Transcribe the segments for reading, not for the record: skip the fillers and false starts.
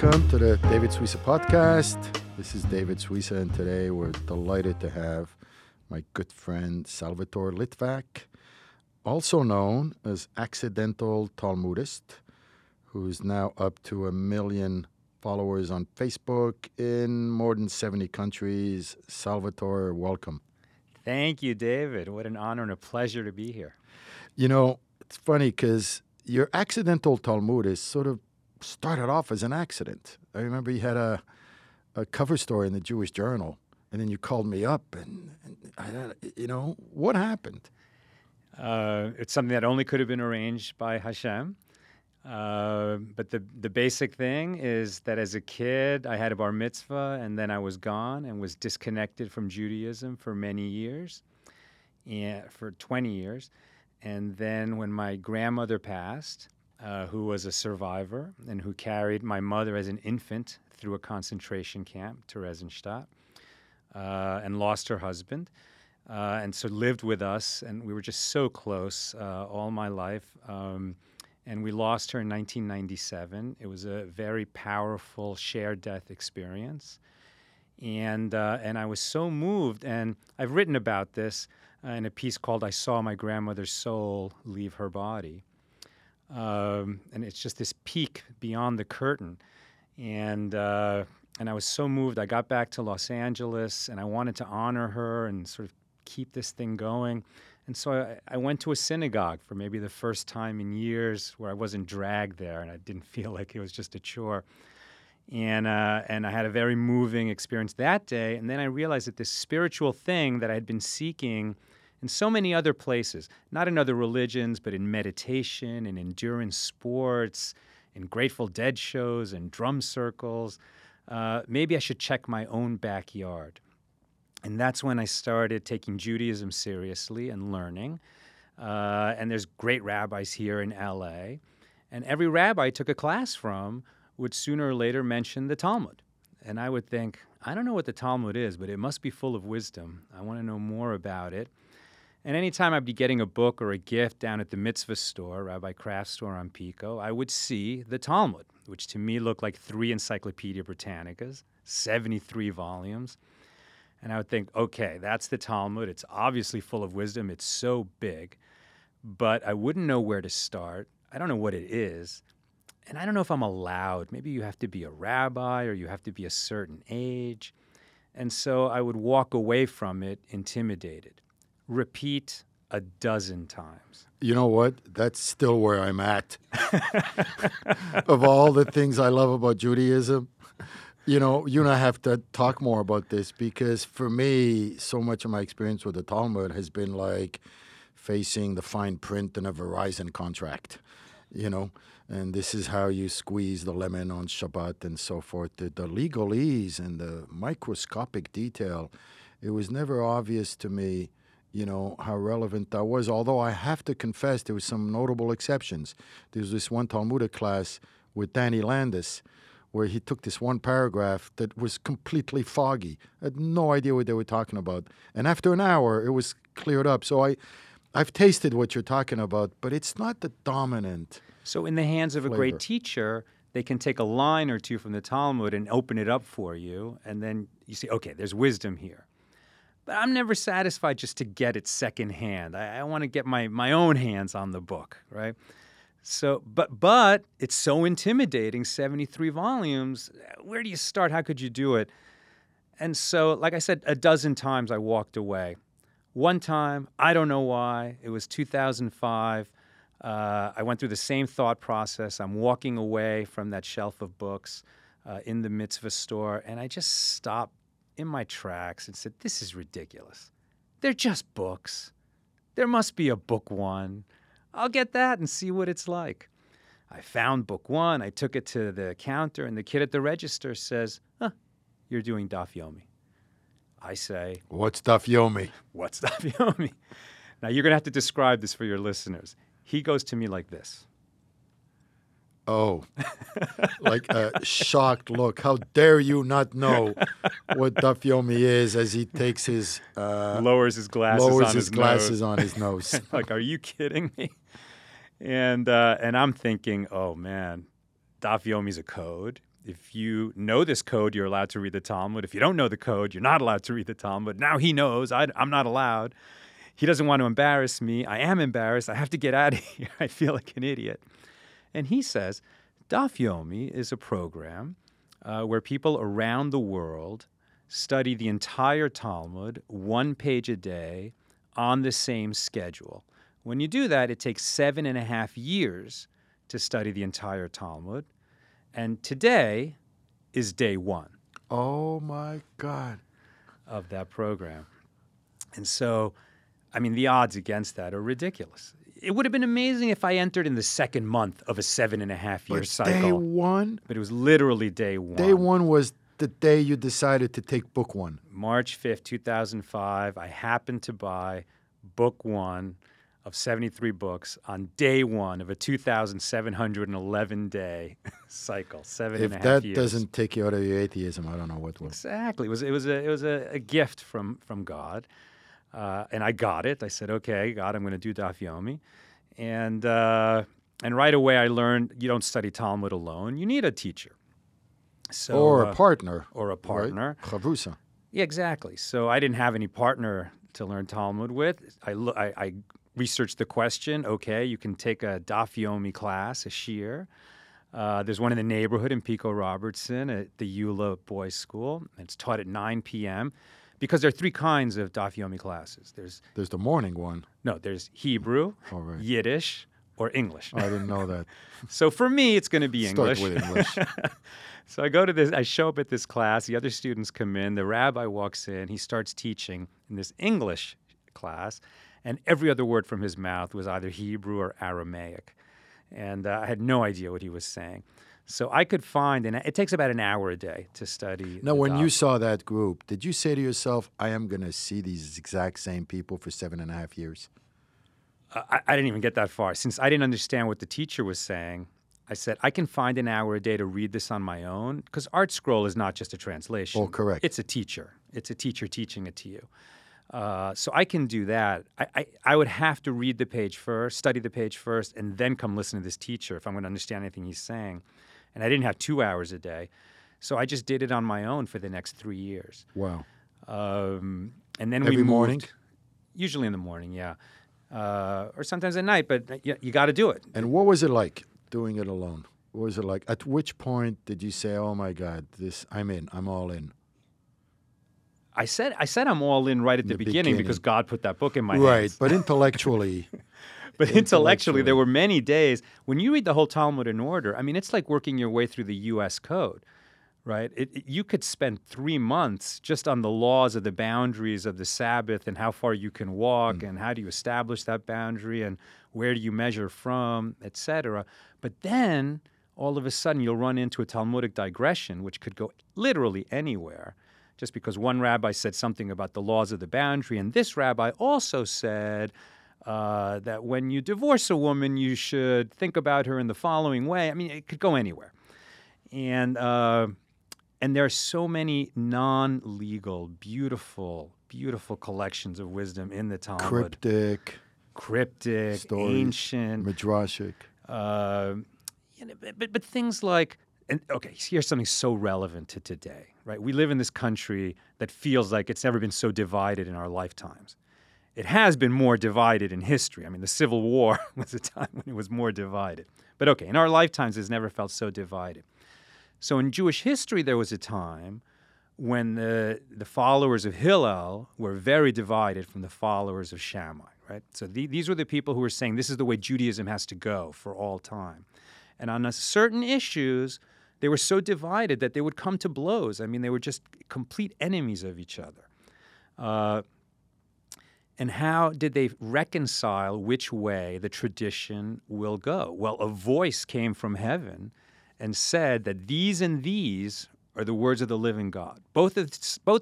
Welcome to the David Suissa podcast. This is David Suissa, and today we're delighted to have my good friend Salvatore Litvak, also known as Accidental Talmudist, who's now up to 1 million followers on Facebook in more than 70 countries. Salvatore, welcome. Thank you, David. What an honor and a pleasure to be here. You know, it's funny because your Accidental Talmudist sort of started off as an accident. I remember you had a cover story in the Jewish Journal, and then you called me up, and what happened? It's something that only could have been arranged by Hashem. But the basic thing is that as a kid, I had a bar mitzvah, and then I was gone and was disconnected from Judaism for many years, for 20 years. And then when my grandmother passed, who was a survivor and who carried my mother as an infant through a concentration camp, Theresienstadt, and lost her husband, and so lived with us, and we were just so close all my life. And we lost her in 1997. It was a very powerful shared death experience, and I was so moved, and I've written about this in a piece called "I Saw My Grandmother's Soul Leave Her Body." And it's just this peek beyond the curtain. And I was so moved. I got back to Los Angeles, and I wanted to honor her and sort of keep this thing going. And so I went to a synagogue for maybe the first time in years where I wasn't dragged there, and I didn't feel like it was just a chore. And I had a very moving experience that day. And then I realized that this spiritual thing that I had been seeking in so many other places, not in other religions, but in meditation, in endurance sports, in Grateful Dead shows and drum circles. Maybe I should check my own backyard. And that's when I started taking Judaism seriously and learning. And there's great rabbis here in L.A. And every rabbi I took a class from would sooner or later mention the Talmud. And I would think, I don't know what the Talmud is, but it must be full of wisdom. I want to know more about it. And anytime I'd be getting a book or a gift down at the mitzvah store, Rabbi Kraft's store on Pico, I would see the Talmud, which to me looked like 3 Encyclopedia Britannicas, 73 volumes. And I would think, okay, that's the Talmud. It's obviously full of wisdom. It's so big. But I wouldn't know where to start. I don't know what it is. And I don't know if I'm allowed. Maybe you have to be a rabbi or you have to be a certain age. And so I would walk away from it intimidated. Repeat 12 times. You know what? That's still where I'm at. Of all the things I love about Judaism, you and I have to talk more about this, because for me, so much of my experience with the Talmud has been like facing the fine print in a Verizon contract, and this is how you squeeze the lemon on Shabbat and so forth. The legalese and the microscopic detail, it was never obvious to me how relevant that was, although I have to confess there were some notable exceptions. There was this one Talmudic class with Danny Landis where he took this one paragraph that was completely foggy. I had no idea what they were talking about. And after an hour, it was cleared up. So I've tasted what you're talking about, but it's not the dominant So in the hands of flavor. A great teacher, they can take a line or two from the Talmud and open it up for you, and then you say, okay, there's wisdom here. But I'm never satisfied just to get it secondhand. I want to get my own hands on the book, right? So, but it's so intimidating, 73 volumes. Where do you start? How could you do it? And so, like I said, 12 times I walked away. One time, I don't know why, it was 2005. I went through the same thought process. I'm walking away from that shelf of books in the mitzvah store, and I just stopped in my tracks and said, this is ridiculous. They're just books. There must be a book one. I'll get that and see what it's like. I found book one. I took it to the counter, and the kid at the register says, you're doing Daf Yomi. I say, what's Daf Yomi? What's Daf Yomi? Now, you're going to have to describe this for your listeners. He goes to me like this. Oh, like a shocked look. How dare you not know what Daf Yomi is, as he takes his... lowers his glasses on his nose. Like, are you kidding me? And I'm thinking, oh, man, Daf Yomi is a code. If you know this code, you're allowed to read the Talmud. If you don't know the code, you're not allowed to read the Talmud. Now he knows. I'm not allowed. He doesn't want to embarrass me. I am embarrassed. I have to get out of here. I feel like an idiot. And he says, Daf Yomi is a program where people around the world study the entire Talmud, one page a day, on the same schedule. When you do that, it takes 7.5 years to study the entire Talmud. And today is day one. Oh, my God. Of that program. And so, I mean, the odds against that are ridiculous. It would have been amazing if I entered in the second month of a 7.5 year cycle. Day one? But it was literally day one. Day one was the day you decided to take book one. March 5th, 2005, I happened to buy book one of 73 books on day one of a 2,711-day cycle, 7.5 years. If that doesn't take you out of your atheism, I don't know what will. Exactly. It was a gift from God, and I got it. I said, okay, God, I'm going to do Daf Yomi. And right away I learned you don't study Talmud alone. You need a teacher. So, or a partner. Or a partner. Right? Chavrusa. Yeah, exactly. So I didn't have any partner to learn Talmud with. I research the question. Okay, you can take a Daf Yomi class, a shiur. There's one in the neighborhood in Pico Robertson at the Eula Boys School. It's taught at 9 p.m. because there are three kinds of Daf Yomi classes. There's the morning one. No, there's Hebrew, right. Yiddish, or English. Oh, I didn't know that. So for me, it's going to be English. Start with English. So I go to this. I show up at this class. The other students come in. The rabbi walks in. He starts teaching in this English class. And every other word from his mouth was either Hebrew or Aramaic. And I had no idea what he was saying. So I could find, and it takes about an hour a day to study. Now, when you saw that group, did you say to yourself, I am going to see these exact same people for 7.5 years? I didn't even get that far. Since I didn't understand what the teacher was saying, I said, I can find an hour a day to read this on my own. Because Artscroll is not just a translation. Oh, correct. It's a teacher. It's a teacher teaching it to you. So I can do that. I would have to read the page first, study the page first, and then come listen to this teacher if I'm going to understand anything he's saying. And I didn't have 2 hours a day. So I just did it on my own for the next 3 years. Wow. And then every morning? Usually in the morning, yeah. Or sometimes at night, but you got to do it. And what was it like doing it alone? What was it like? At which point did you say, oh, my God, I'm all in? I said I'm all in right at the beginning because God put that book in my hands. Right, but intellectually. There were many days. When you read the whole Talmud in order, I mean, it's like working your way through the U.S. Code, right? You could spend 3 months just on the laws of the boundaries of the Sabbath and how far you can walk and how do you establish that boundary and where do you measure from, et cetera. But then all of a sudden you'll run into a Talmudic digression, which could go literally anywhere. Just because one rabbi said something about the laws of the boundary, and this rabbi also said that when you divorce a woman, you should think about her in the following way. I mean, it could go anywhere. And there are so many non-legal, beautiful, beautiful collections of wisdom in the Talmud. Cryptic, stories, ancient. Midrashic. But things like... And okay, here's something so relevant to today, right? We live in this country that feels like it's never been so divided in our lifetimes. It has been more divided in history. I mean, the Civil War was a time when it was more divided. But okay, in our lifetimes, it's never felt so divided. So in Jewish history, there was a time when the followers of Hillel were very divided from the followers of Shammai, right? So these were the people who were saying this is the way Judaism has to go for all time. And on certain issues, they were so divided that they would come to blows. I mean, they were just complete enemies of each other. And how did they reconcile which way the tradition will go? Well, a voice came from heaven and said that these and these are the words of the living God. Both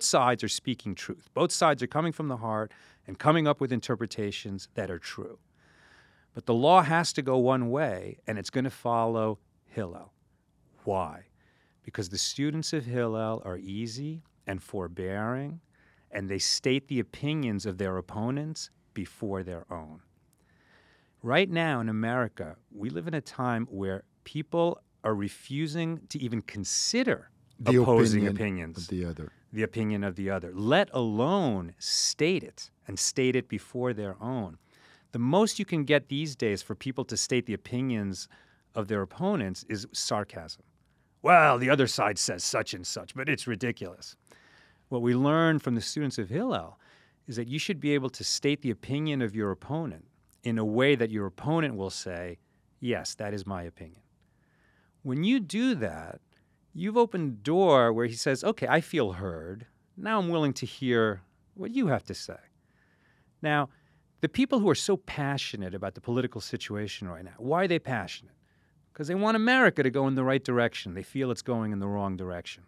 sides are speaking truth. Both sides are coming from the heart and coming up with interpretations that are true. But the law has to go one way, and it's going to follow Hillel. Why? Because the students of Hillel are easy and forbearing, and they state the opinions of their opponents before their own. Right now in America, we live in a time where people are refusing to even consider the opposing opinions. The opinion of the other, let alone state it, and state it before their own. The most you can get these days for people to state the opinions of their opponents is sarcasm. Well, the other side says such and such, but it's ridiculous. What we learn from the students of Hillel is that you should be able to state the opinion of your opponent in a way that your opponent will say, yes, that is my opinion. When you do that, you've opened a door where he says, okay, I feel heard. Now I'm willing to hear what you have to say. Now, the people who are so passionate about the political situation right now, why are they passionate? Because they want America to go in the right direction. They feel it's going in the wrong direction.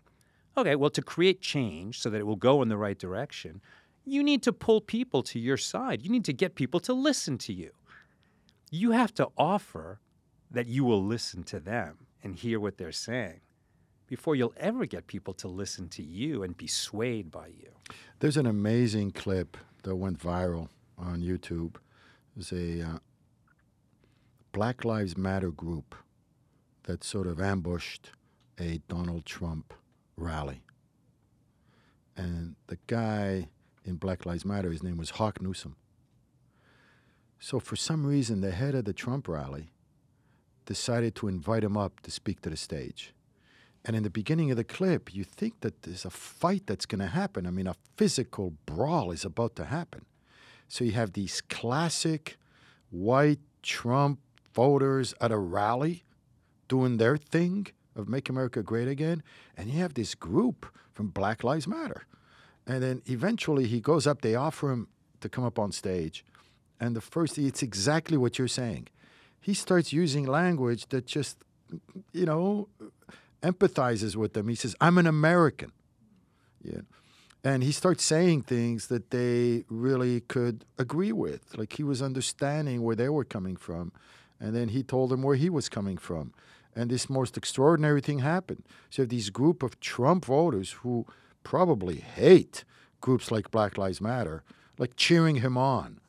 Okay, well, to create change so that it will go in the right direction, you need to pull people to your side. You need to get people to listen to you. You have to offer that you will listen to them and hear what they're saying before you'll ever get people to listen to you and be swayed by you. There's an amazing clip that went viral on YouTube. It was a Black Lives Matter group that sort of ambushed a Donald Trump rally. And the guy in Black Lives Matter, his name was Hawk Newsome. So for some reason, the head of the Trump rally decided to invite him up to speak to the stage. And in the beginning of the clip, you think that there's a fight that's going to happen. I mean, a physical brawl is about to happen. So you have these classic white Trump voters at a rally doing their thing of Make America Great Again. And you have this group from Black Lives Matter. And then eventually he goes up. They offer him to come up on stage. And the first, it's exactly what you're saying. He starts using language that just, you know, empathizes with them. He says, I'm an American. Yeah. And he starts saying things that they really could agree with. Like he was understanding where they were coming from. And then he told them where he was coming from. And this most extraordinary thing happened. So you have these group of Trump voters who probably hate groups like Black Lives Matter, like cheering him on.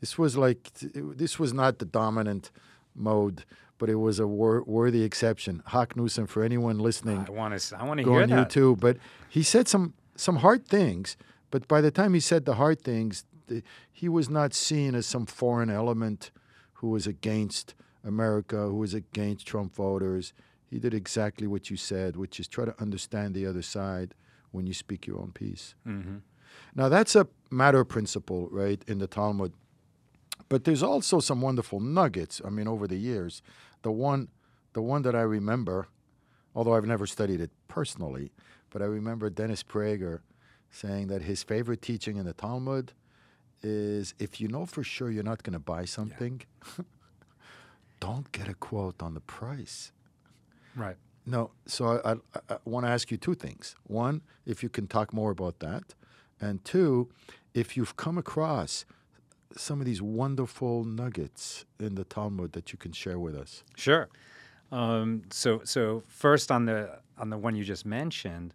This was not the dominant mode, but it was a worthy exception. Hawk Newsome, for anyone listening, I want to hear that. Go on YouTube. But he said some hard things, but by the time he said the hard things, he was not seen as some foreign element who was against America, who was against Trump voters. He did exactly what you said, which is try to understand the other side when you speak your own piece. Mm-hmm. Now, that's a matter of principle, right, in the Talmud. But there's also some wonderful nuggets, I mean, over the years. The one that I remember, although I've never studied it personally, but I remember Dennis Prager saying that his favorite teaching in the Talmud is, if you know for sure you're not going to buy something, yeah, don't get a quote on the price. Right. No, so I want to ask you two things. One, if you can talk more about that. And two, if you've come across some of these wonderful nuggets in the Talmud that you can share with us. Sure. So first on the one you just mentioned,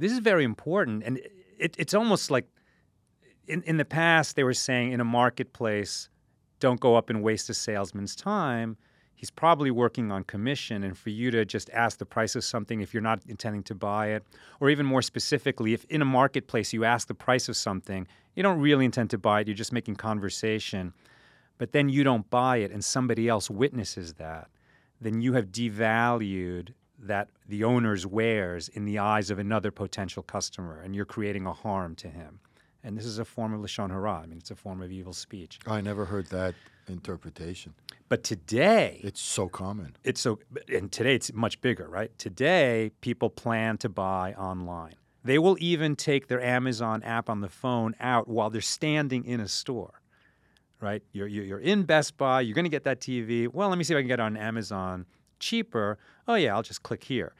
this is very important, and it's almost like in the past they were saying in a marketplace, don't go up and waste a salesman's time. He's probably working on commission, and for you to just ask the price of something if you're not intending to buy it, or even more specifically, if in a marketplace you ask the price of something, you don't really intend to buy it, you're just making conversation, but then you don't buy it and somebody else witnesses that, then you have devalued that the owner's wares in the eyes of another potential customer, and you're creating a harm to him. And this is a form of Lashon Hara. I mean, it's a form of evil speech. I never heard that interpretation. But today, it's so common. And today it's much bigger, right? Today, people plan to buy online. They will even take their Amazon app on the phone out while they're standing in a store, right? You're in Best Buy. You're going to get that TV. Well, let me see if I can get it on Amazon cheaper. Oh, yeah, I'll just click here.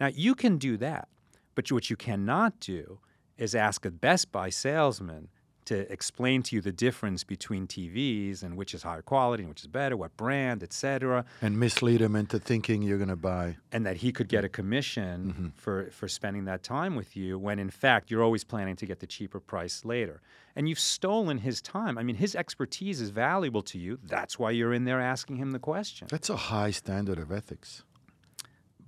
Now, you can do that. But what you cannot do is ask a Best Buy salesman to explain to you the difference between TVs and which is higher quality and which is better, what brand, et cetera. And mislead him into thinking you're going to buy. And that he could get a commission for spending that time with you when, in fact, you're always planning to get the cheaper price later. And you've stolen his time. I mean, his expertise is valuable to you. That's why you're in there asking him the question. That's a high standard of ethics.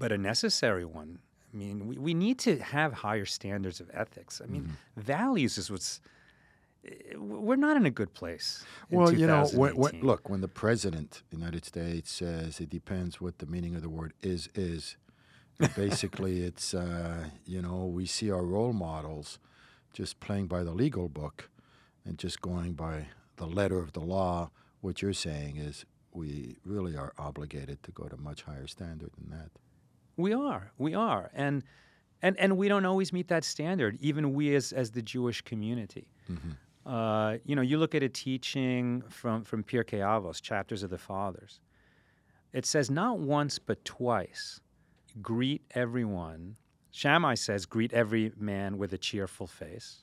but a necessary one. I mean, we need to have higher standards of ethics. I mean, values is what's – we're not in a good place in 2018. Well, you know, look, when the president of the United States says it depends what the meaning of the word is, basically it's, you know, we see our role models just playing by the legal book and just going by the letter of the law. What you're saying is we really are obligated to go to a much higher standard than that. We are. And we don't always meet that standard, even we as the Jewish community. Mm-hmm. You know, you look at a teaching from Pirkei Avos, Chapters of the Fathers. It says not once but twice, greet everyone. Shammai says, greet every man with a cheerful face.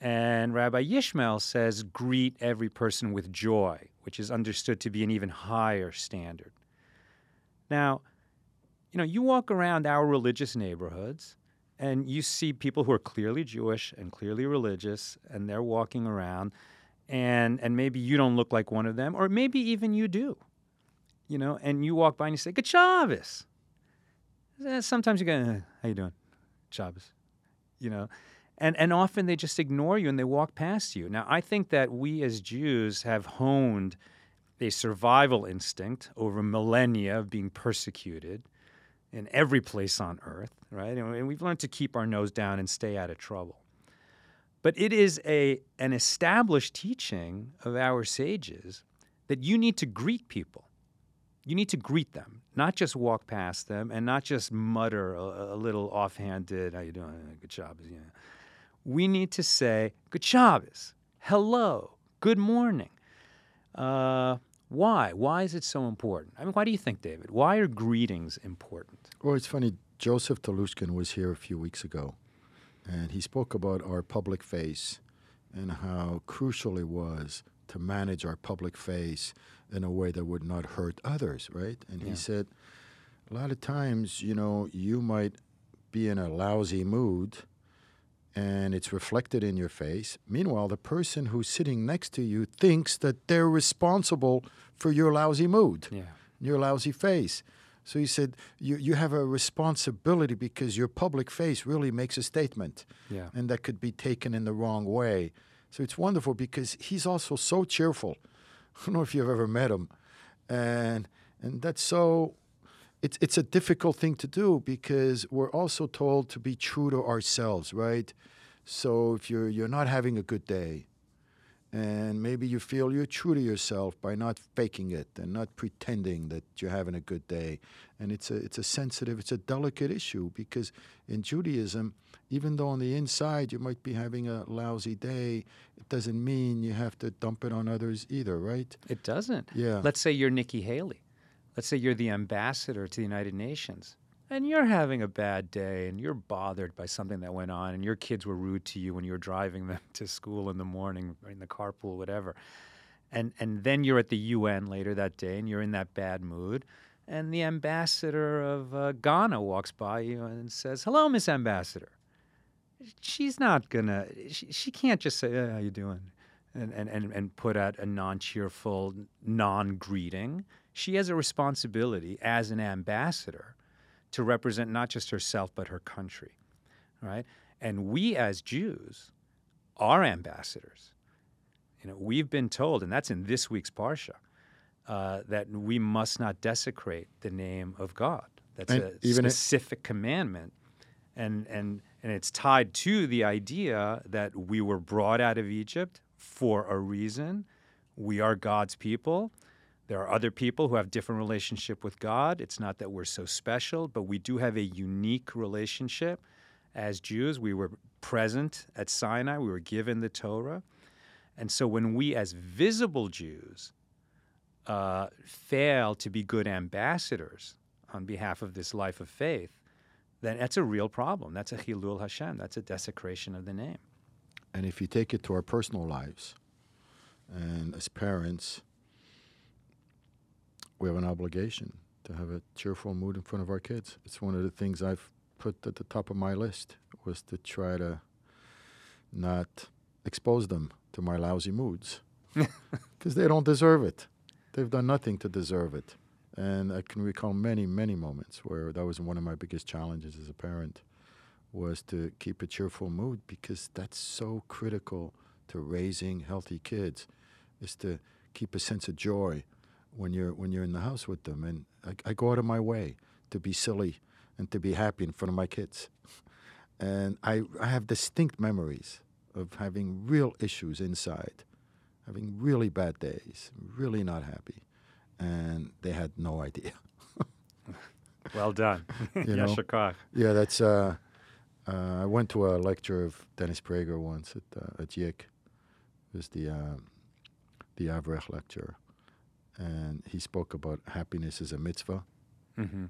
And Rabbi Yishmael says, greet every person with joy, which is understood to be an even higher standard. Now, you know, you walk around our religious neighborhoods and you see people who are clearly Jewish and clearly religious, and they're walking around, and maybe you don't look like one of them, or maybe even you do, you know, and you walk by and you say, good Shabbos. Sometimes you go, how you doing? Shabbos, you know. And often they just ignore you and they walk past you. Now, I think that we as Jews have honed a survival instinct over millennia of being persecuted in every place on earth, right? And we've learned to keep our nose down and stay out of trouble. But it is an established teaching of our sages that you need to greet people. You need to greet them, not just walk past them and not just mutter a little offhanded, how you doing, good Shabbos. Yeah. We need to say, good Shabbos, hello, good morning. Why? Why is it so important? I mean, why do you think, David? Why are greetings important? Well, it's funny. Joseph Telushkin was here a few weeks ago, and he spoke about our public face and how crucial it was to manage our public face in a way that would not hurt others, right? And he said, a lot of times, you know, you might be in a lousy mood, and it's reflected in your face. Meanwhile, the person who's sitting next to you thinks that they're responsible for your lousy mood, your lousy face. So he said, you have a responsibility because your public face really makes a statement, and that could be taken in the wrong way. So it's wonderful because he's also so cheerful. I don't know if you've ever met him. And that's so, it's a difficult thing to do because we're also told to be true to ourselves, right? So if you're not having a good day and maybe you feel you're true to yourself by not faking it and not pretending that you're having a good day. And it's a sensitive, it's a delicate issue because in Judaism, even though on the inside you might be having a lousy day, it doesn't mean you have to dump it on others either, right? It doesn't. Yeah. Let's say you're Nikki Haley. Let's say you're the ambassador to the United Nations, and you're having a bad day, and you're bothered by something that went on, and your kids were rude to you when you were driving them to school in the morning or in the carpool, whatever. And then you're at the UN later that day, and you're in that bad mood, and the ambassador of Ghana walks by you and says, hello, Miss Ambassador. She's not going to – she can't just say, how you doing, and put out a non-cheerful, non-greeting. She has a responsibility as an ambassador to represent not just herself but her country, right? And we as Jews are ambassadors. You know, we've been told, and that's in this week's Parsha, that we must not desecrate the name of God. That's a specific commandment. And it's tied to the idea that we were brought out of Egypt for a reason. We are God's people. There are other people who have different relationship with God. It's not that we're so special, but we do have a unique relationship as Jews. We were present at Sinai. We were given the Torah. And so when we as visible Jews fail to be good ambassadors on behalf of this life of faith, then that's a real problem. That's a chilul Hashem. That's a desecration of the name. And if you take it to our personal lives and as parents, we have an obligation to have a cheerful mood in front of our kids. It's one of the things I've put at the top of my list was to try to not expose them to my lousy moods because they don't deserve it. They've done nothing to deserve it. And I can recall many, many moments where that was one of my biggest challenges as a parent, was to keep a cheerful mood, because that's so critical to raising healthy kids, is to keep a sense of joy when you're in the house with them. And I go out of my way to be silly and to be happy in front of my kids. And I have distinct memories of having real issues inside, having really bad days, really not happy. And they had no idea. Well done. Yashakar. Yeah, that's... I went to a lecture of Dennis Prager once at YIC. It was the Avreich Lecture. And he spoke about happiness as a mitzvah. Mm-hmm.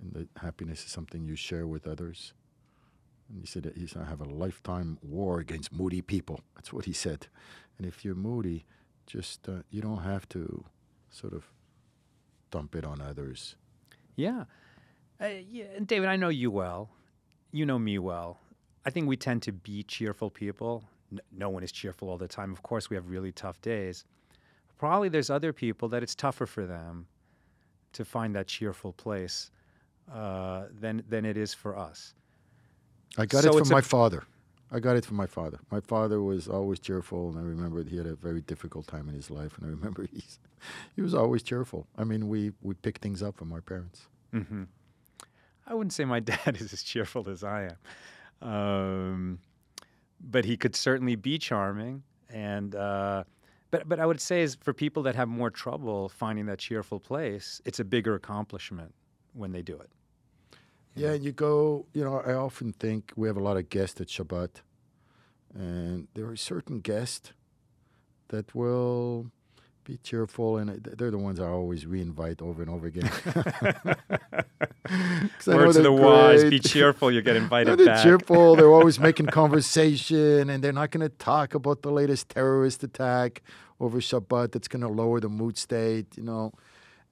And that happiness is something you share with others. And he said, I have a lifetime war against moody people. That's what he said. And if you're moody, just you don't have to sort of dump it on others. Yeah. And David, I know you well. You know me well. I think we tend to be cheerful people. No one is cheerful all the time. Of course, we have really tough days. Probably there's other people that it's tougher for them to find that cheerful place than it is for us. I got it from my father. I got it from my father. My father was always cheerful, and I remember he had a very difficult time in his life, and I remember he was always cheerful. I mean, we pick things up from our parents. Mm-hmm. I wouldn't say my dad is as cheerful as I am, but he could certainly be charming. And but I would say is for people that have more trouble finding that cheerful place, it's a bigger accomplishment when they do it. Yeah, and you go, I often think we have a lot of guests at Shabbat, and there are certain guests that will be cheerful, and they're the ones I always reinvite over and over again. Words to the wise, be cheerful, you get invited back. They're cheerful, they're always making conversation, and they're not going to talk about the latest terrorist attack over Shabbat that's going to lower the mood state, And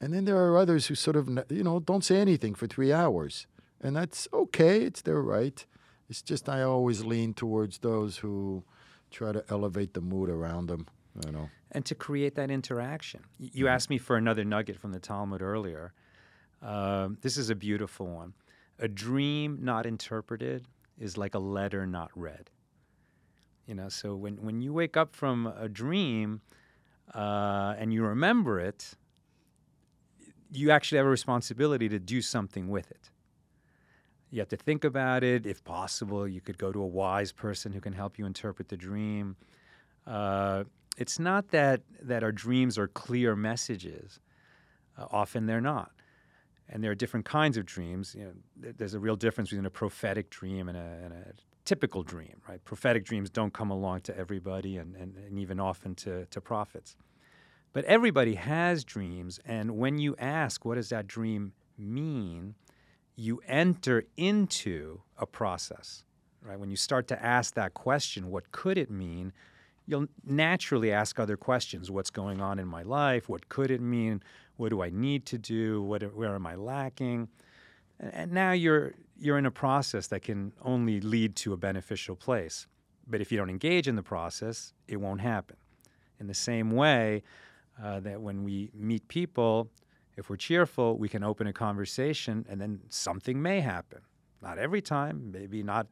then there are others who sort of, don't say anything for 3 hours. And that's okay, it's their right. It's just I always lean towards those who try to elevate the mood around them, And to create that interaction. You asked me for another nugget from the Talmud earlier. This is a beautiful one. A dream not interpreted is like a letter not read. So when you wake up from a dream and you remember it, you actually have a responsibility to do something with it. You have to think about it. If possible, you could go to a wise person who can help you interpret the dream. It's not that our dreams are clear messages. Often they're not. And there are different kinds of dreams. There's a real difference between a prophetic dream and a typical dream, right? Prophetic dreams don't come along to everybody and even often to prophets. But everybody has dreams, and when you ask, what does that dream mean, you enter into a process, right? When you start to ask that question, what could it mean, you'll naturally ask other questions. What's going on in my life? What could it mean? What do I need to do? Where am I lacking? And now you're in a process that can only lead to a beneficial place. But if you don't engage in the process, it won't happen. In the same way, that when we meet people, if we're cheerful, we can open a conversation and then something may happen. Not every time, maybe not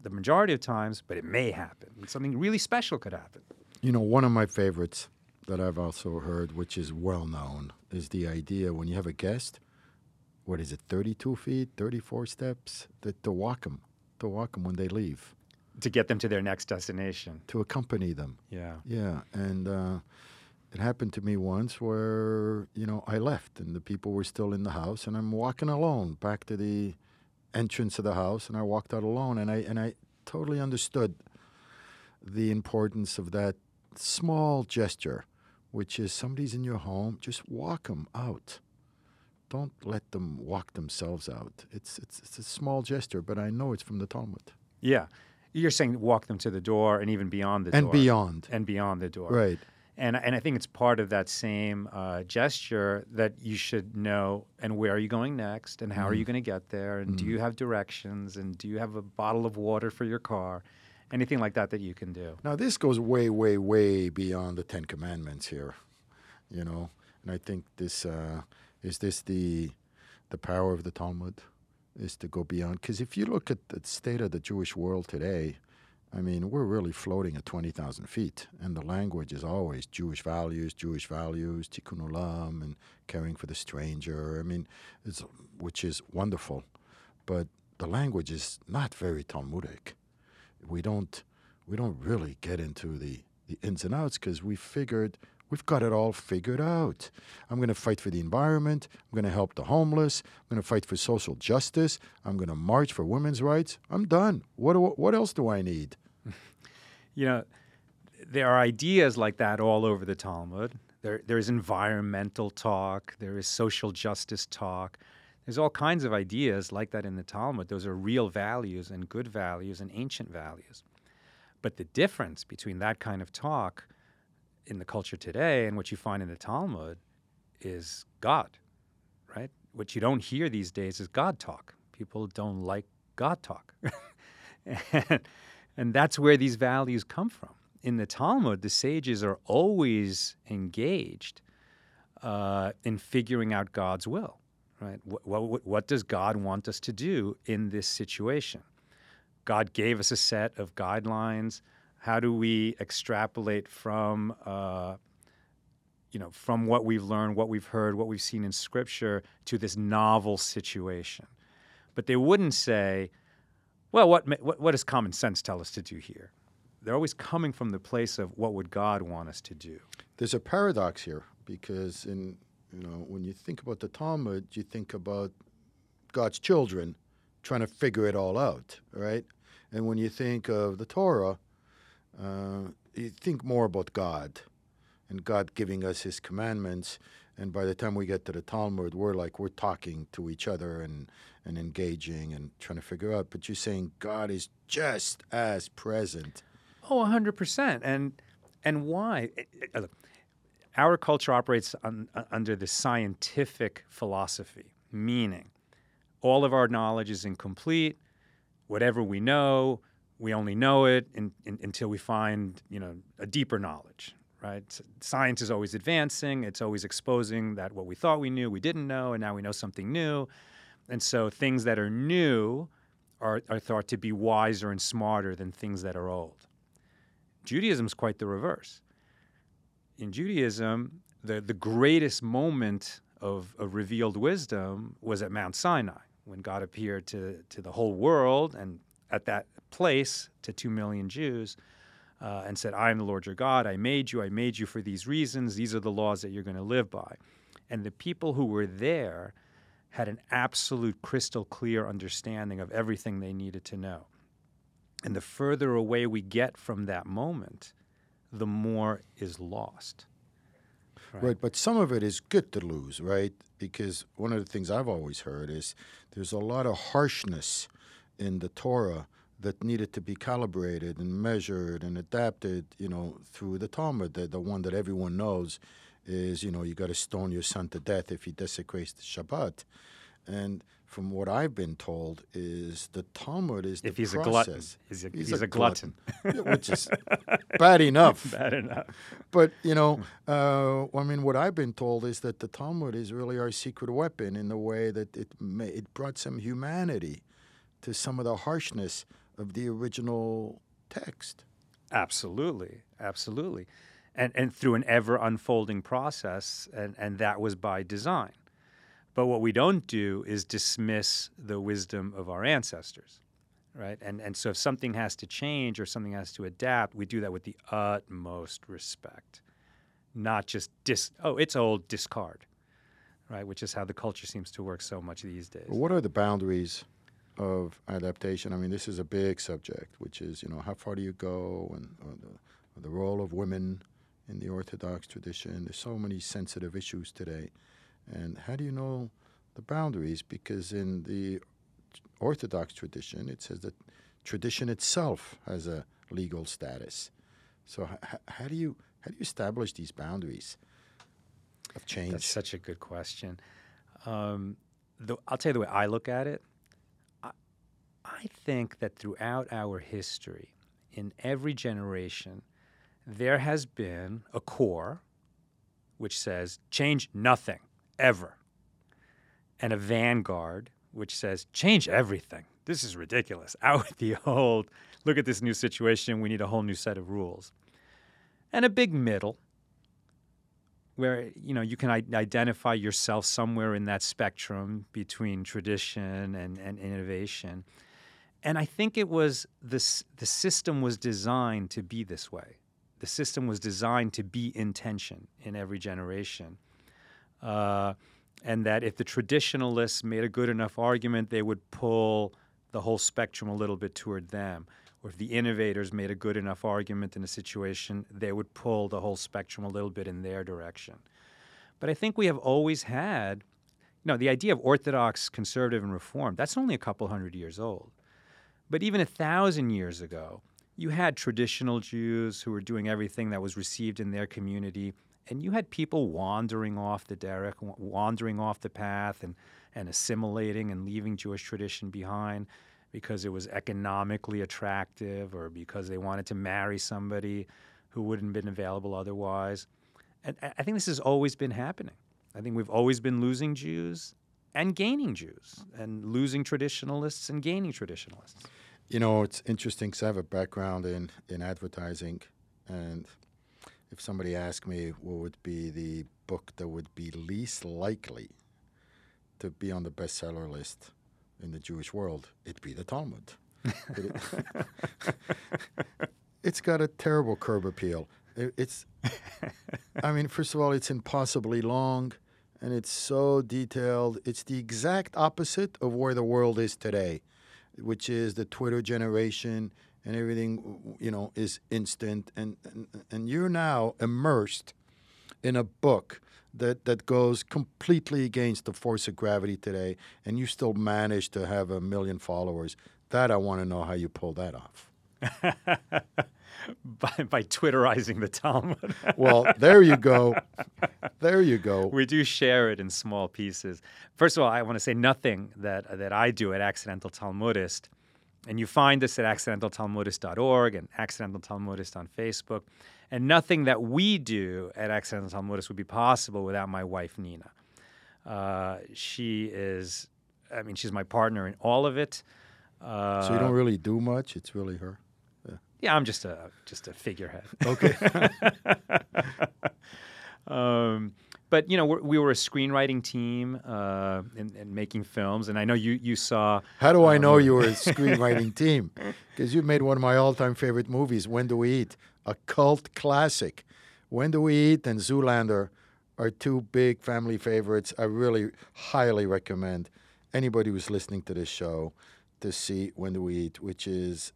the majority of times, but it may happen. And something really special could happen. One of my favorites that I've also heard, which is well known, is the idea when you have a guest, 32 feet, 34 steps, to walk them when they leave. To get them to their next destination. To accompany them. Yeah. Yeah, and... It happened to me once where, I left and the people were still in the house and I'm walking alone back to the entrance of the house and I walked out alone and I totally understood the importance of that small gesture, which is somebody's in your home, just walk them out. Don't let them walk themselves out. It's a small gesture, but I know it's from the Talmud. Yeah. You're saying walk them to the door and even beyond the door. And beyond the door. Right. And I think it's part of that same gesture that you should know, and where are you going next, and how are you going to get there, and do you have directions, and do you have a bottle of water for your car, anything like that you can do. Now, this goes way, way, way beyond the Ten Commandments here, and I think this Is this the power of the Talmud, is to go beyond? Because if you look at the state of the Jewish world today, I mean, we're really floating at 20,000 feet, and the language is always Jewish values, tikkun olam, and caring for the stranger, I mean, it's, which is wonderful. But the language is not very Talmudic. We don't really get into the ins and outs because we figured we've got it all figured out. I'm going to fight for the environment. I'm going to help the homeless. I'm going to fight for social justice. I'm going to march for women's rights. I'm done. What else do I need? You know, there are ideas like that all over the Talmud. There is environmental talk. There is social justice talk. There's all kinds of ideas like that in the Talmud. Those are real values and good values and ancient values. But the difference between that kind of talk in the culture today and what you find in the Talmud is God, right? What you don't hear these days is God talk. People don't like God talk. and that's where these values come from. In the Talmud, the sages are always engaged in figuring out God's will, right? What does God want us to do in this situation? God gave us a set of guidelines. How do we extrapolate from, from what we've learned, what we've heard, what we've seen in Scripture to this novel situation? But they wouldn't say, well, what does common sense tell us to do here? They're always coming from the place of what would God want us to do. There's a paradox here because when you think about the Talmud, you think about God's children trying to figure it all out, right? And when you think of the Torah, you think more about God and God giving us his commandments. And by the time we get to the Talmud, we're talking to each other and engaging and trying to figure out. But you're saying God is just as present. Oh, 100%. And why? Look, our culture operates under the scientific philosophy, meaning all of our knowledge is incomplete. Whatever we know, we only know it until we find, a deeper knowledge, right? Science is always advancing. It's always exposing that what we thought we knew, we didn't know, and now we know something new. And so things that are new are thought to be wiser and smarter than things that are old. Judaism is quite the reverse. In Judaism, the greatest moment of revealed wisdom was at Mount Sinai, when God appeared to the whole world and at that place to 2 million Jews and said, I am the Lord your God. I made you for these reasons. These are the laws that you're going to live by. And the people who were there had an absolute crystal clear understanding of everything they needed to know. And the further away we get from that moment, the more is lost. Right, but some of it is good to lose, right? Because one of the things I've always heard is there's a lot of harshness in the Torah that needed to be calibrated and measured and adapted, through the Talmud. The one that everyone knows is, you got to stone your son to death if he desecrates the Shabbat. And from what I've been told is the Talmud is the process. If he's process. A glutton. He's a glutton. Which is bad enough. Bad enough. But, what I've been told is that the Talmud is really our secret weapon in the way that it brought some humanity to some of the harshness of the original text. Absolutely, absolutely. And through an ever-unfolding process, and that was by design. But what we don't do is dismiss the wisdom of our ancestors, right? And so if something has to change or something has to adapt, we do that with the utmost respect, not just, it's old, discard, right? Which is how the culture seems to work so much these days. Well, what are the boundaries of adaptation? I mean, this is a big subject, which is, how far do you go, and the role of women in the Orthodox tradition. There's so many sensitive issues today. And how do you know the boundaries? Because in the Orthodox tradition, it says that tradition itself has a legal status. So how do you establish these boundaries of change? That's such a good question. I'll tell you the way I look at it. I think that throughout our history, in every generation, there has been a core which says, change nothing, ever. and a vanguard, which says, change everything. This is ridiculous. Out with the old. Look at this new situation. We need a whole new set of rules. And a big middle, where you can identify yourself somewhere in that spectrum between tradition and innovation. And I think it was this, the system was designed to be this way. The system was designed to be in tension in every generation. And that if the traditionalists made a good enough argument, they would pull the whole spectrum a little bit toward them. Or if the innovators made a good enough argument in a situation, they would pull the whole spectrum a little bit in their direction. But I think we have always had, the idea of Orthodox, conservative, and Reform, that's only a couple hundred years old. But even 1,000 years ago, you had traditional Jews who were doing everything that was received in their community, and you had people wandering off the derech, wandering off the path and assimilating and leaving Jewish tradition behind because it was economically attractive or because they wanted to marry somebody who wouldn't have been available otherwise. And I think this has always been happening. I think we've always been losing Jews and gaining Jews and losing traditionalists and gaining traditionalists. It's interesting because I have a background in advertising, and if somebody asked me what would be the book that would be least likely to be on the bestseller list in the Jewish world, it'd be the Talmud. It's got a terrible curb appeal. First of all, it's impossibly long, and it's so detailed. It's the exact opposite of where the world is today, which is the Twitter generation, and everything, is instant. And you're now immersed in a book that goes completely against the force of gravity today, and you still manage to have 1 million followers. That I want to know how you pull that off. By Twitterizing the Talmud. Well, there you go. There you go. We do share it in small pieces. First of all, I want to say nothing that I do at Accidental Talmudist, and you find us at accidentaltalmudist.org and Accidental Talmudist on Facebook, and nothing that we do at Accidental Talmudist would be possible without my wife, Nina. She's my partner in all of it. So you don't really do much? It's really her? Yeah, I'm just a figurehead. Okay. We were a screenwriting team and making films, and I know you saw... How do I know you were a screenwriting team? Because you made one of my all-time favorite movies, When Do We Eat? A cult classic. When Do We Eat and Zoolander are two big family favorites. I really highly recommend anybody who's listening to this show to see When Do We Eat, which is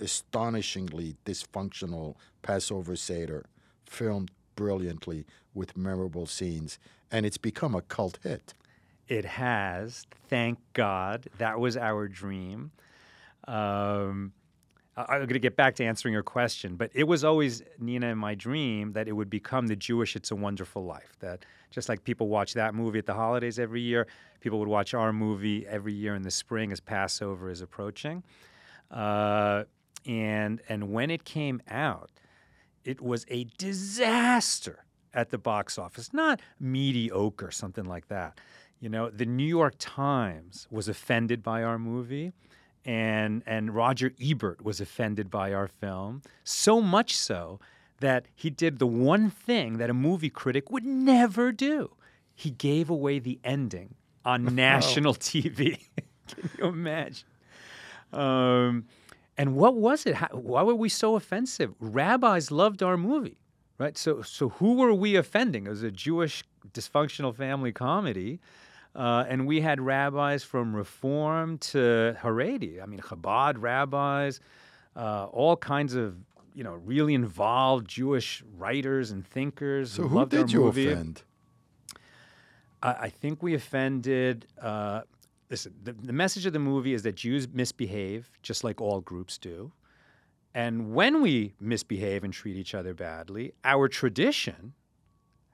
astonishingly dysfunctional Passover Seder, filmed brilliantly with memorable scenes, and it's become a cult hit. It has, thank God. That was our dream. I'm going to get back to answering your question, but it was always, Nina, and my dream that it would become the Jewish It's a Wonderful Life, that just like people watch that movie at the holidays every year, people would watch our movie every year in the spring as Passover is approaching. And when it came out, it was a disaster at the box office, not mediocre, something like that. The New York Times was offended by our movie, and Roger Ebert was offended by our film, so much so that he did the one thing that a movie critic would never do. He gave away the ending on national TV. Can you imagine? And what was it? Why were we so offensive? Rabbis loved our movie, right? So who were we offending? It was a Jewish dysfunctional family comedy, and we had rabbis from Reform to Haredi. Chabad rabbis, all kinds of really involved Jewish writers and thinkers. So who did you offend? I think we offended. Listen, the message of the movie is that Jews misbehave, just like all groups do. And when we misbehave and treat each other badly, our tradition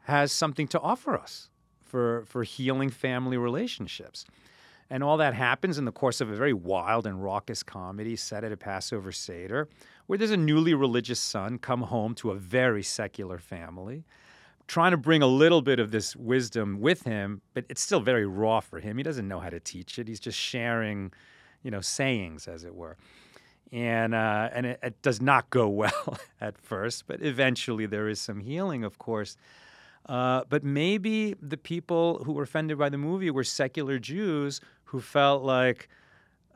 has something to offer us for healing family relationships. And all that happens in the course of a very wild and raucous comedy set at a Passover Seder, where there's a newly religious son come home to a very secular family, trying to bring a little bit of this wisdom with him, but it's still very raw for him. He doesn't know how to teach it. He's just sharing, you know, sayings, as it were. And it does not go well at first, but eventually there is some healing, of course. But maybe the people who were offended by the movie were secular Jews who felt like,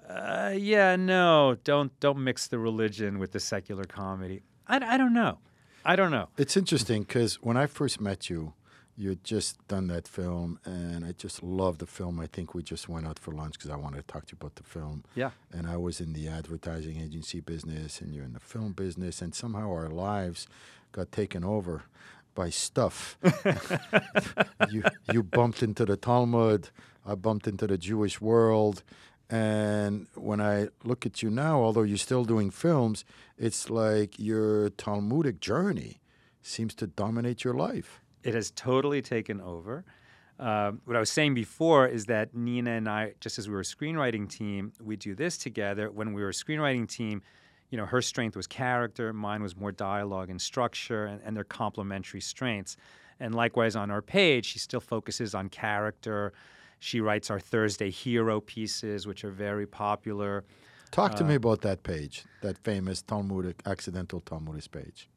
yeah, no, don't mix the religion with the secular comedy. I don't know. I don't know. It's interesting because when I first met you, you'd just done that film, and I just loved the film. I think we just went out for lunch because I wanted to talk to you about the film. Yeah. And I was in the advertising agency business, and you're in the film business, and somehow our lives got taken over by stuff. You bumped into the Talmud. I bumped into the Jewish world. And when I look at you now, although you're still doing films, it's like your Talmudic journey seems to dominate your life. It has totally taken over. What I was saying before is that Nina and I, just as we were a screenwriting team, we do this together. When we were a screenwriting team, you know, her strength was character, mine was more dialogue and structure, and they're complementary strengths. And likewise on our page, she still focuses on character. She writes our Thursday hero pieces, which are very popular. Talk to me about that page, that famous Talmudic, Accidental Talmudist page.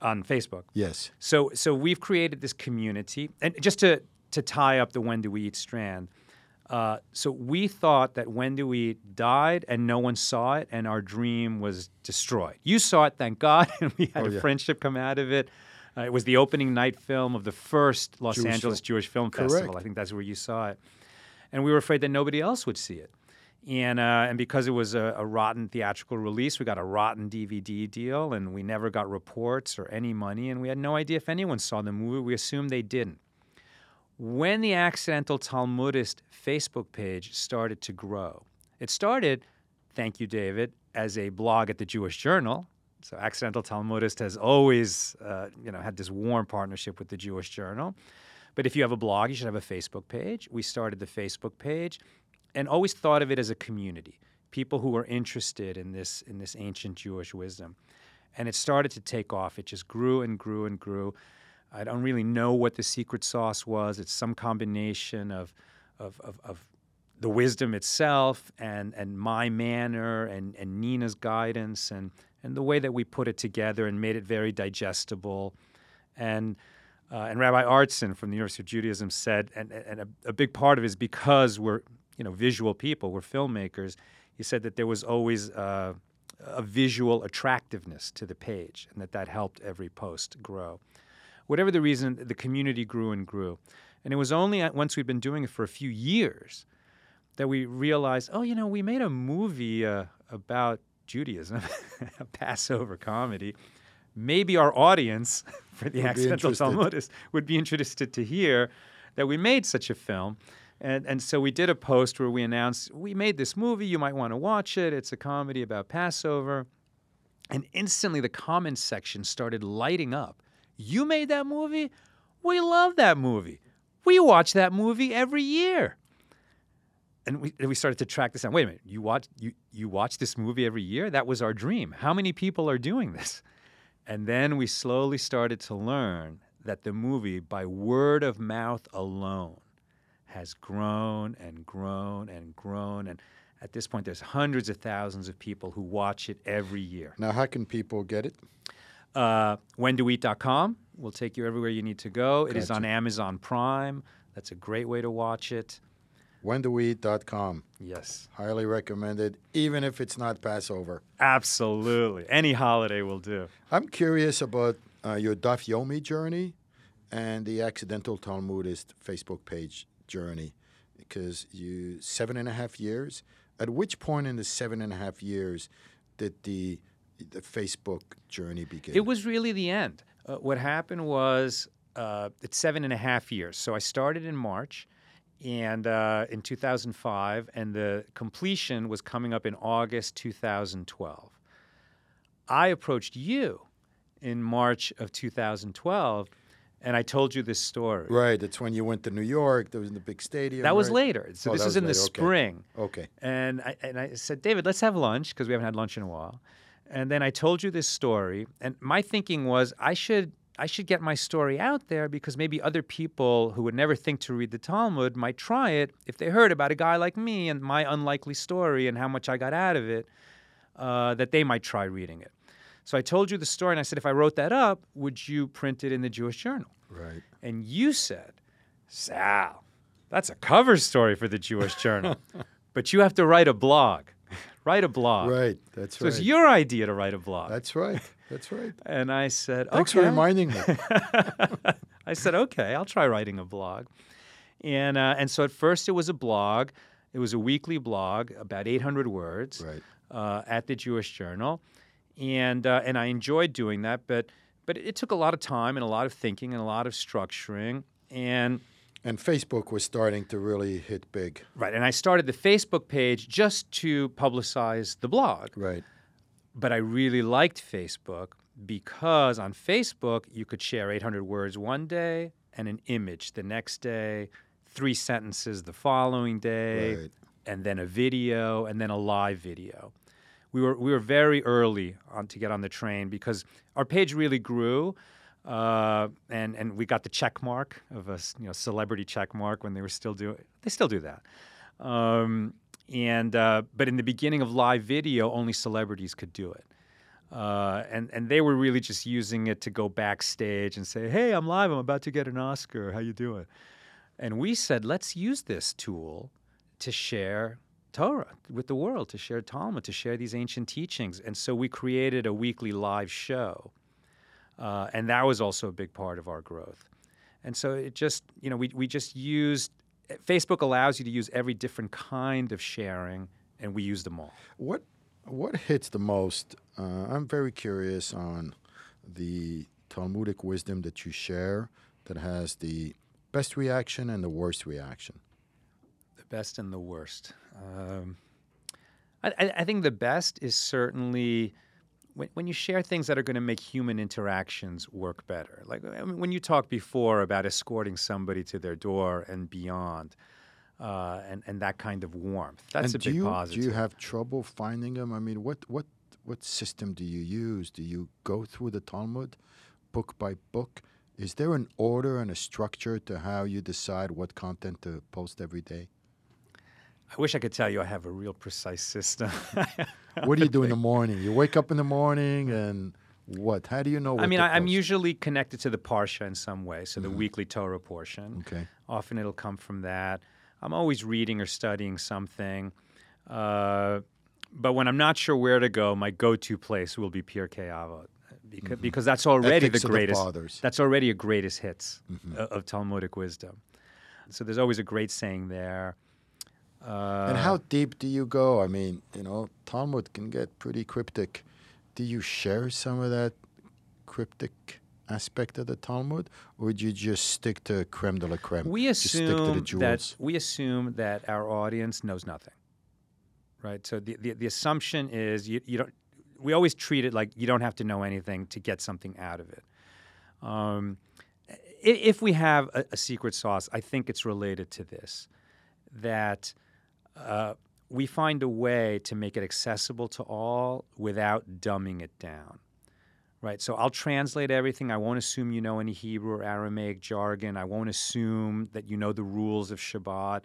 On Facebook? Yes. So we've created this community. And just to tie up the When Do We Eat strand, so we thought that When Do We Eat died and no one saw it and our dream was destroyed. You saw it, thank God, and we had a friendship come out of it. It was the opening night film of the first Los Angeles Jewish Film Festival. I think that's where you saw it. And we were afraid that nobody else would see it. And because it was a rotten theatrical release, we got a rotten DVD deal, and we never got reports or any money, and we had no idea if anyone saw the movie. We assumed they didn't. When the Accidental Talmudist Facebook page started to grow, it started, thank you, David, as a blog at the Jewish Journal. So Accidental Talmudist has always had this warm partnership with the Jewish Journal. But if you have a blog, you should have a Facebook page. We started the Facebook page and always thought of it as a community, people who were interested in this ancient Jewish wisdom. And it started to take off. It just grew and grew and grew. I don't really know what the secret sauce was. It's some combination of the wisdom itself and my manner and Nina's guidance and the way that we put it together and made it very digestible. And Rabbi Artson from the University of Judaism said, and a big part of it is because we're visual people, we're filmmakers, he said that there was always a visual attractiveness to the page and that helped every post grow. Whatever the reason, the community grew and grew. And it was only once we'd been doing it for a few years that we realized, we made a movie about Judaism, a Passover comedy. Maybe our audience for the Accidental Talmudist would be interested to hear that we made such a film. And so we did a post where we announced, we made this movie, you might want to watch it. It's a comedy about Passover. And instantly the comments section started lighting up. You made that movie? We love that movie. We watch that movie every year. And we started to track this down. Wait a minute, you watch this movie every year? That was our dream. How many people are doing this? And then we slowly started to learn that the movie, by word of mouth alone, has grown and grown and grown. And at this point, there's hundreds of thousands of people who watch it every year. Now, how can people get it? WhenDoWeEat.com. We'll take you everywhere you need to go. Gotcha. It is on Amazon Prime. That's a great way to watch it. WhenDoWeEat.com. Yes. Highly recommended, even if it's not Passover. Absolutely. Any holiday will do. I'm curious about your Daf Yomi journey and the Accidental Talmudist Facebook page journey, because you 7.5 years. At which point in the 7.5 years did the Facebook journey begin? It was really the end. What happened was it's 7.5 years. So I started in March, and in 2005, and the completion was coming up in August 2012. I approached you in March of 2012. And I told you this story. Right. That's when you went to New York. There was in the big stadium. That was later. So this was in the spring. Okay. And I said, David, let's have lunch, because we haven't had lunch in a while. And then I told you this story. And my thinking was I should I should get my story out there because maybe other people who would never think to read the Talmud might try it if they heard about a guy like me and my unlikely story and how much I got out of it, that they might try reading it. So I told you the story, and I said, if I wrote that up, would you print it in the Jewish Journal? Right. And you said, Sal, that's a cover story for the Jewish Journal, but you have to write a blog. Write a blog. Right, that's right. So it's your idea to write a blog. That's right, that's right. And I said, okay. Thanks for reminding me. I said, okay, I'll try writing a blog. And so at first it was a blog. It was a weekly blog, about 800 words, right. At the Jewish Journal. And I enjoyed doing that, but it took a lot of time and a lot of thinking and a lot of structuring. And Facebook was starting to really hit big. Right, and I started the Facebook page just to publicize the blog. Right. But I really liked Facebook because on Facebook you could share 800 words one day and an image the next day, 3 sentences the following day, right. And then a video, and then a live video. We were very early on to get on the train because our page really grew, and we got the check mark of a celebrity check mark when they were still doing it. They still do that, but in the beginning of live video, only celebrities could do it, and they were really just using it to go backstage and say, "Hey, I'm live. I'm about to get an Oscar. How you doing?" And we said, "Let's use this tool to share Torah with the world, to share Talmud, to share these ancient teachings." And so we created a weekly live show, and that was also a big part of our growth. And so it just, we just used, Facebook allows you to use every different kind of sharing, and we use them all. What hits the most? I'm very curious on the Talmudic wisdom that you share that has the best reaction and the worst reaction. Best and the worst. I think the best is certainly when you share things that are going to make human interactions work better. Like when you talked before about escorting somebody to their door and beyond, and that kind of warmth. That's and a big positive. Do you have trouble finding them? I mean, what system do you use? Do you go through the Talmud book by book? Is there an order and a structure to how you decide what content to post every day? I wish I could tell you I have a real precise system. What do you do in the morning? You wake up in the morning and what? How do you know what to post? I'm usually connected to the Parsha in some way, so the weekly Torah portion. Okay. Often it'll come from that. I'm always reading or studying something. But when I'm not sure where to go, my go-to place will be Pirkei Avot because that's already Ethics the greatest. That's already a greatest hits of Talmudic wisdom. So there's always a great saying there. And how deep do you go? Talmud can get pretty cryptic. Do you share some of that cryptic aspect of the Talmud, or do you just stick to creme de la creme? We assume that our audience knows nothing, right? So the assumption is you don't. We always treat it like you don't have to know anything to get something out of it. If we have a secret sauce, I think it's related to this, that we find a way to make it accessible to all without dumbing it down, right? So I'll translate everything. I won't assume you know any Hebrew or Aramaic jargon. I won't assume that you know the rules of Shabbat.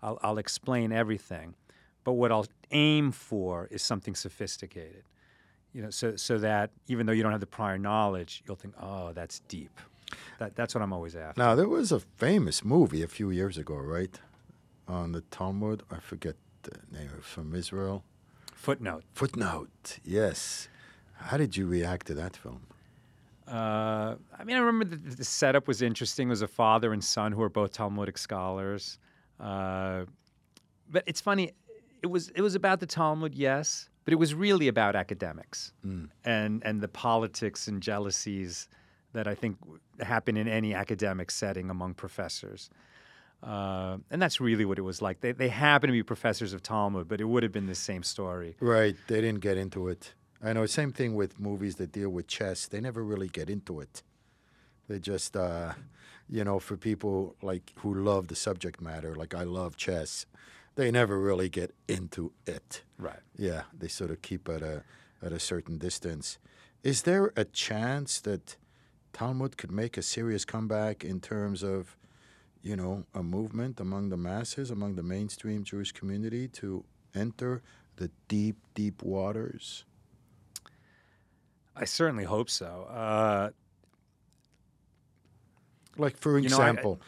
I'll explain everything. But what I'll aim for is something sophisticated, so that even though you don't have the prior knowledge, you'll think, oh, that's deep. That's what I'm always after. Now, there was a famous movie a few years ago, right? On the Talmud, I forget the name, from Israel. Footnote, yes. How did you react to that film? I remember the setup was interesting. It was a father and son who were both Talmudic scholars. But it's funny, it was about the Talmud, yes, but it was really about academics and the politics and jealousies that I think happen in any academic setting among professors. And that's really what it was like. They happen to be professors of Talmud, but it would have been the same story. Right. They didn't get into it. I know. Same thing with movies that deal with chess. They never really get into it. They just, for people like who love the subject matter, like I love chess, they never really get into it. Right. Yeah. They sort of keep at a certain distance. Is there a chance that Talmud could make a serious comeback in terms of, you know, a movement among the masses, among the mainstream Jewish community to enter the deep, deep waters? I certainly hope so. Like, for example,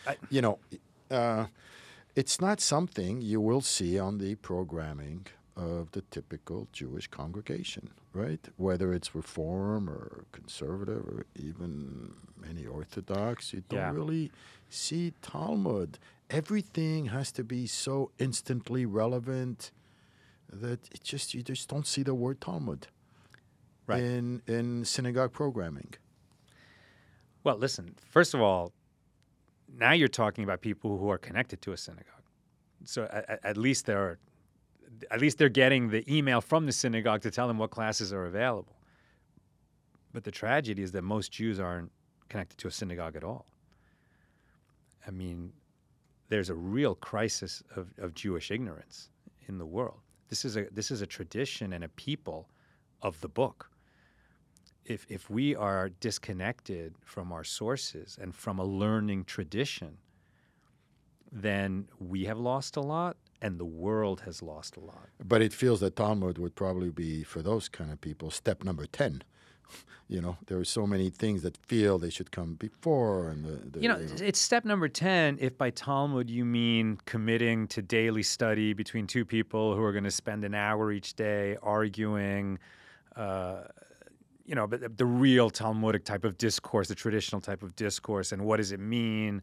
it's not something you will see on the programming of the typical Jewish congregation, right? Whether it's Reform or Conservative or even many Orthodox, you don't really see Talmud. Everything has to be so instantly relevant that it just, you just don't see the word Talmud in synagogue programming. Well, listen, first of all, now you're talking about people who are connected to a synagogue. So at least they're getting the email from the synagogue to tell them what classes are available. But the tragedy is that most Jews aren't connected to a synagogue at all. I mean, there's a real crisis of Jewish ignorance in the world. This is a tradition and a people of the book. If we are disconnected from our sources and from a learning tradition, then we have lost a lot, and the world has lost a lot. But it feels that Talmud would probably be, for those kind of people, step number 10. You know, there are so many things that feel they should come before. And it's step number 10 if by Talmud you mean committing to daily study between two people who are going to spend an hour each day arguing, but the real Talmudic type of discourse, the traditional type of discourse, and what does it mean?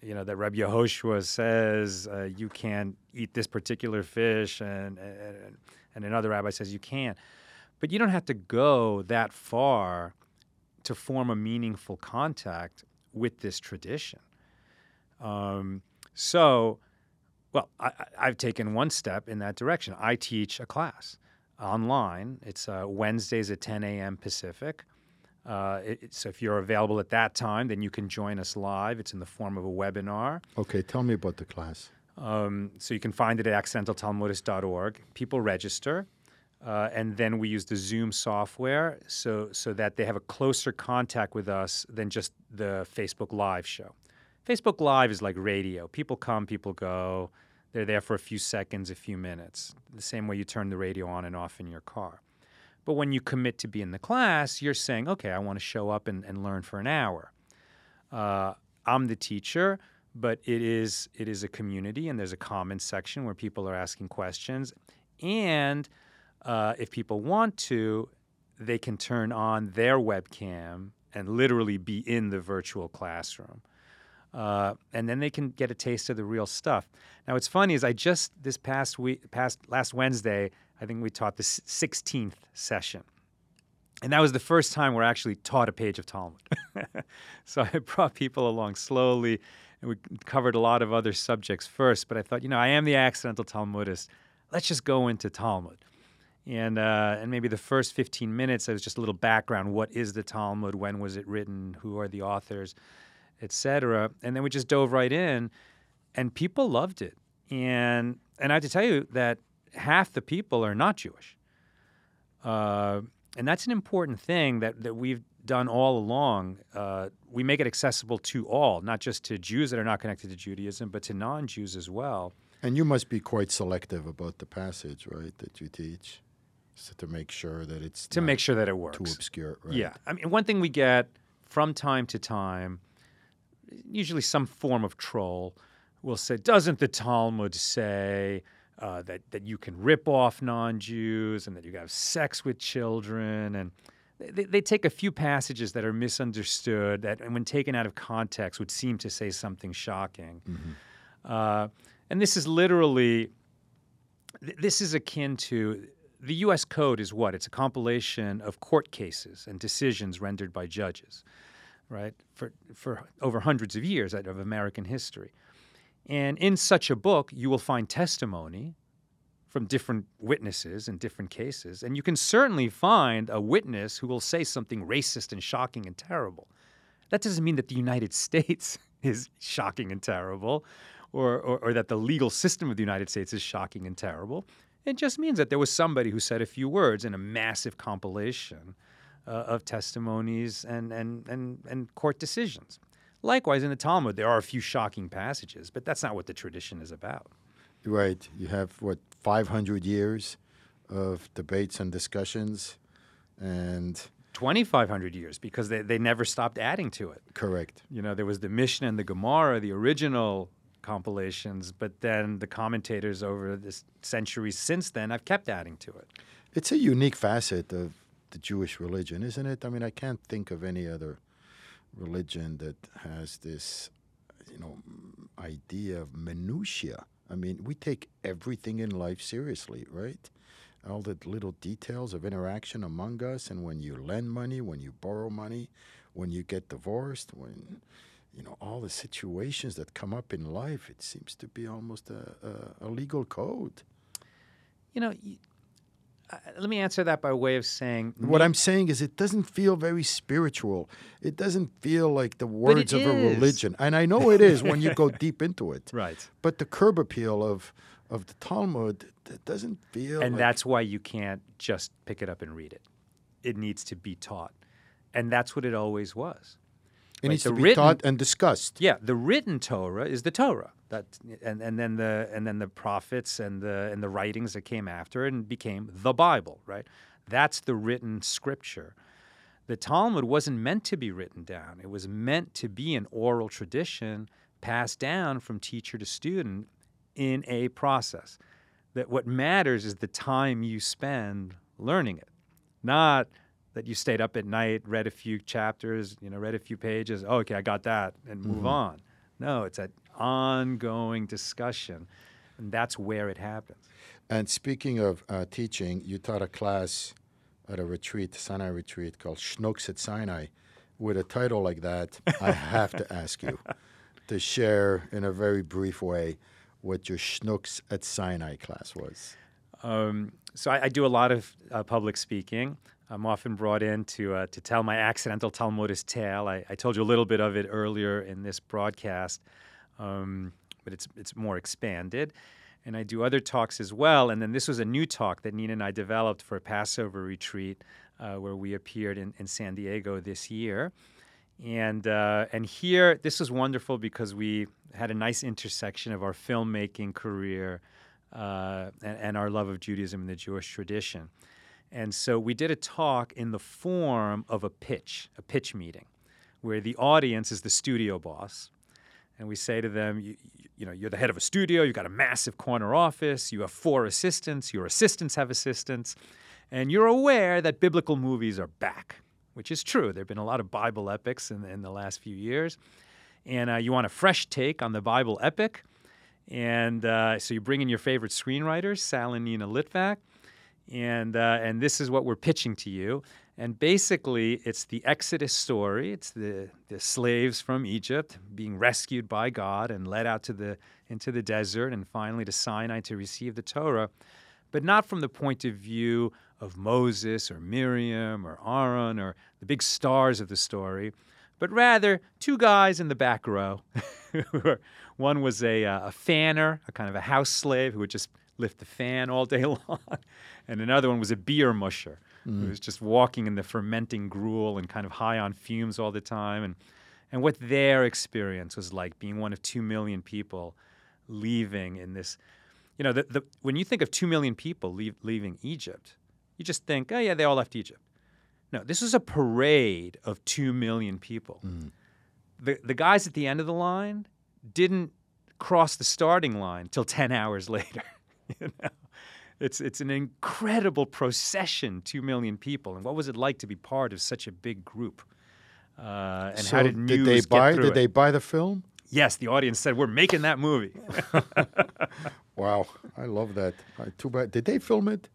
You know, that Rabbi Yehoshua says you can't eat this particular fish, and another rabbi says you can. But you don't have to go that far to form a meaningful contact with this tradition. I've taken one step in that direction. I teach a class online. It's Wednesdays at 10 a.m. Pacific. So if you're available at that time, then you can join us live. It's in the form of a webinar. Okay, tell me about the class. So you can find it at accidentaltalmudist.org. People register, and then we use the Zoom software so that they have a closer contact with us than just the Facebook Live show. Facebook Live is like radio. People come, people go. They're there for a few seconds, a few minutes, the same way you turn the radio on and off in your car. But when you commit to be in the class, you're saying, okay, I want to show up and learn for an hour. I'm the teacher, but it is a community, and there's a comment section where people are asking questions. And if people want to, they can turn on their webcam and literally be in the virtual classroom. And then they can get a taste of the real stuff. Now, what's funny is last Wednesday, I think we taught the 16th session. And that was the first time we're actually taught a page of Talmud. So I brought people along slowly, and we covered a lot of other subjects first. But I thought, I am the accidental Talmudist. Let's just go into Talmud. And maybe the first 15 minutes, it was just a little background. What is the Talmud? When was it written? Who are the authors? Et cetera. And then we just dove right in, and people loved it. And I have to tell you that half the people are not Jewish. And that's an important thing that we've done all along. We make it accessible to all, not just to Jews that are not connected to Judaism, but to non-Jews as well. And you must be quite selective about the passage, right, that you teach, so to make sure that it's to make sure that it works. Too obscure, right? Yeah. I mean, one thing we get from time to time, usually some form of troll, will say, doesn't the Talmud say that you can rip off non-Jews and that you have sex with children? And they take a few passages that are misunderstood that, and when taken out of context, would seem to say something shocking. Mm-hmm. And this is literally, this is akin to, the U.S. Code is what? It's a compilation of court cases and decisions rendered by judges, right? For over hundreds of years of American history. And in such a book, you will find testimony from different witnesses in different cases. And you can certainly find a witness who will say something racist and shocking and terrible. That doesn't mean that the United States is shocking and terrible, or that the legal system of the United States is shocking and terrible. It just means that there was somebody who said a few words in a massive compilation of testimonies and court decisions. Likewise, in the Talmud, there are a few shocking passages, but that's not what the tradition is about. Right. You have, what, 500 years of debates and discussions, and 2,500 years, because they never stopped adding to it. Correct. You know, there was the Mishnah and the Gemara, the original compilations, but then the commentators over the centuries since then have kept adding to it. It's a unique facet of the Jewish religion, isn't it? I mean, I can't think of any other religion that has this, you know, idea of minutiae. I mean, we take everything in life seriously, right? All the little details of interaction among us, and when you lend money, when you borrow money, when you get divorced, when, you know, all the situations that come up in life, it seems to be almost a legal code. You know, let me answer that by way of saying... What I'm saying is it doesn't feel very spiritual. It doesn't feel like the words of a religion. And I know it is when you go deep into it. Right. But the curb appeal of the Talmud, that doesn't feel... And like, that's why you can't just pick it up and read it. It needs to be taught. And that's what it always was. It needs to be taught and discussed. Yeah, the written Torah is the Torah, that, and then the prophets and the writings that came after it and became the Bible, right? That's the written scripture. The Talmud wasn't meant to be written down. It was meant to be an oral tradition passed down from teacher to student in a process. That what matters is the time you spend learning it, not that you stayed up at night, read a few chapters, you know, read a few pages, oh, okay, I got that, and move on. No, it's an ongoing discussion, and that's where it happens. And speaking of teaching, you taught a class at a retreat, Sinai retreat, called Schnooks at Sinai. With a title like that, I have to ask you to share in a very brief way what your Schnooks at Sinai class was. So I do a lot of public speaking. I'm often brought in to tell my accidental Talmudist tale. I told you a little bit of it earlier in this broadcast, but it's more expanded. And I do other talks as well. And then this was a new talk that Nina and I developed for a Passover retreat where we appeared in San Diego this year. And here, this was wonderful because we had a nice intersection of our filmmaking career and our love of Judaism and the Jewish tradition. And so we did a talk in the form of a pitch meeting, where the audience is the studio boss. And we say to them, you know, you're the head of a studio, you've got a massive corner office, you have 4 assistants, your assistants have assistants, and you're aware that biblical movies are back, which is true. There have been a lot of Bible epics in the last few years. And you want a fresh take on the Bible epic. And so you bring in your favorite screenwriters, Sal and Nina Litvak. And this is what we're pitching to you. And basically, it's the Exodus story. It's the slaves from Egypt being rescued by God and led out into the desert and finally to Sinai to receive the Torah, but not from the point of view of Moses or Miriam or Aaron or the big stars of the story, but rather 2 guys in the back row. One was a fanner, a kind of a house slave who would just lift the fan all day long. And another one was a beer musher who was just walking in the fermenting gruel and kind of high on fumes all the time. And what their experience was like, being one of 2 million people leaving in this, you know, when you think of 2 million people leaving Egypt, you just think, oh yeah, they all left Egypt. No, this is a parade of 2 million people. The guys at the end of the line didn't cross the starting line till 10 hours later. You know, it's an incredible procession, 2 million people. And what was it like to be part of such a big group? And so how did news get through it? Did they buy the film? Yes, the audience said, we're making that movie. Wow, I love that. Too bad. Did they film it?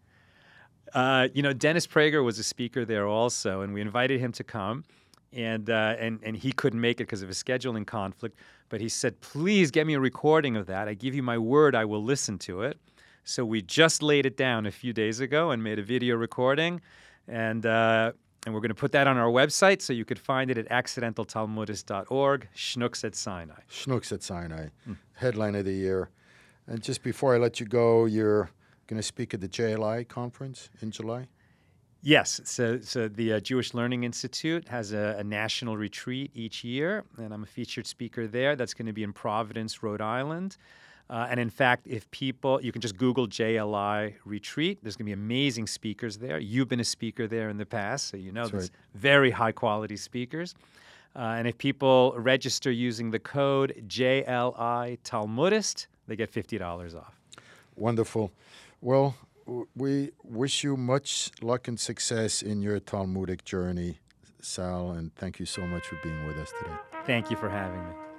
You know, Dennis Prager was a speaker there also, and we invited him to come. And he couldn't make it because of a scheduling conflict. But he said, please get me a recording of that. I give you my word I will listen to it. So we just laid it down a few days ago and made a video recording, and we're going to put that on our website, so you could find it at accidentaltalmudist.org, Schnooks at Sinai. Schnooks at Sinai, headline of the year. And just before I let you go, you're going to speak at the JLI conference in July? Yes. So the Jewish Learning Institute has a national retreat each year, and I'm a featured speaker there. That's going to be in Providence, Rhode Island. And in fact, if people, you can just Google JLI Retreat. There's going to be amazing speakers there. You've been a speaker there in the past, so you know there's very high-quality speakers. And if people register using the code JLI Talmudist, they get $50 off. Wonderful. Well, we wish you much luck and success in your Talmudic journey, Sal, and thank you so much for being with us today. Thank you for having me.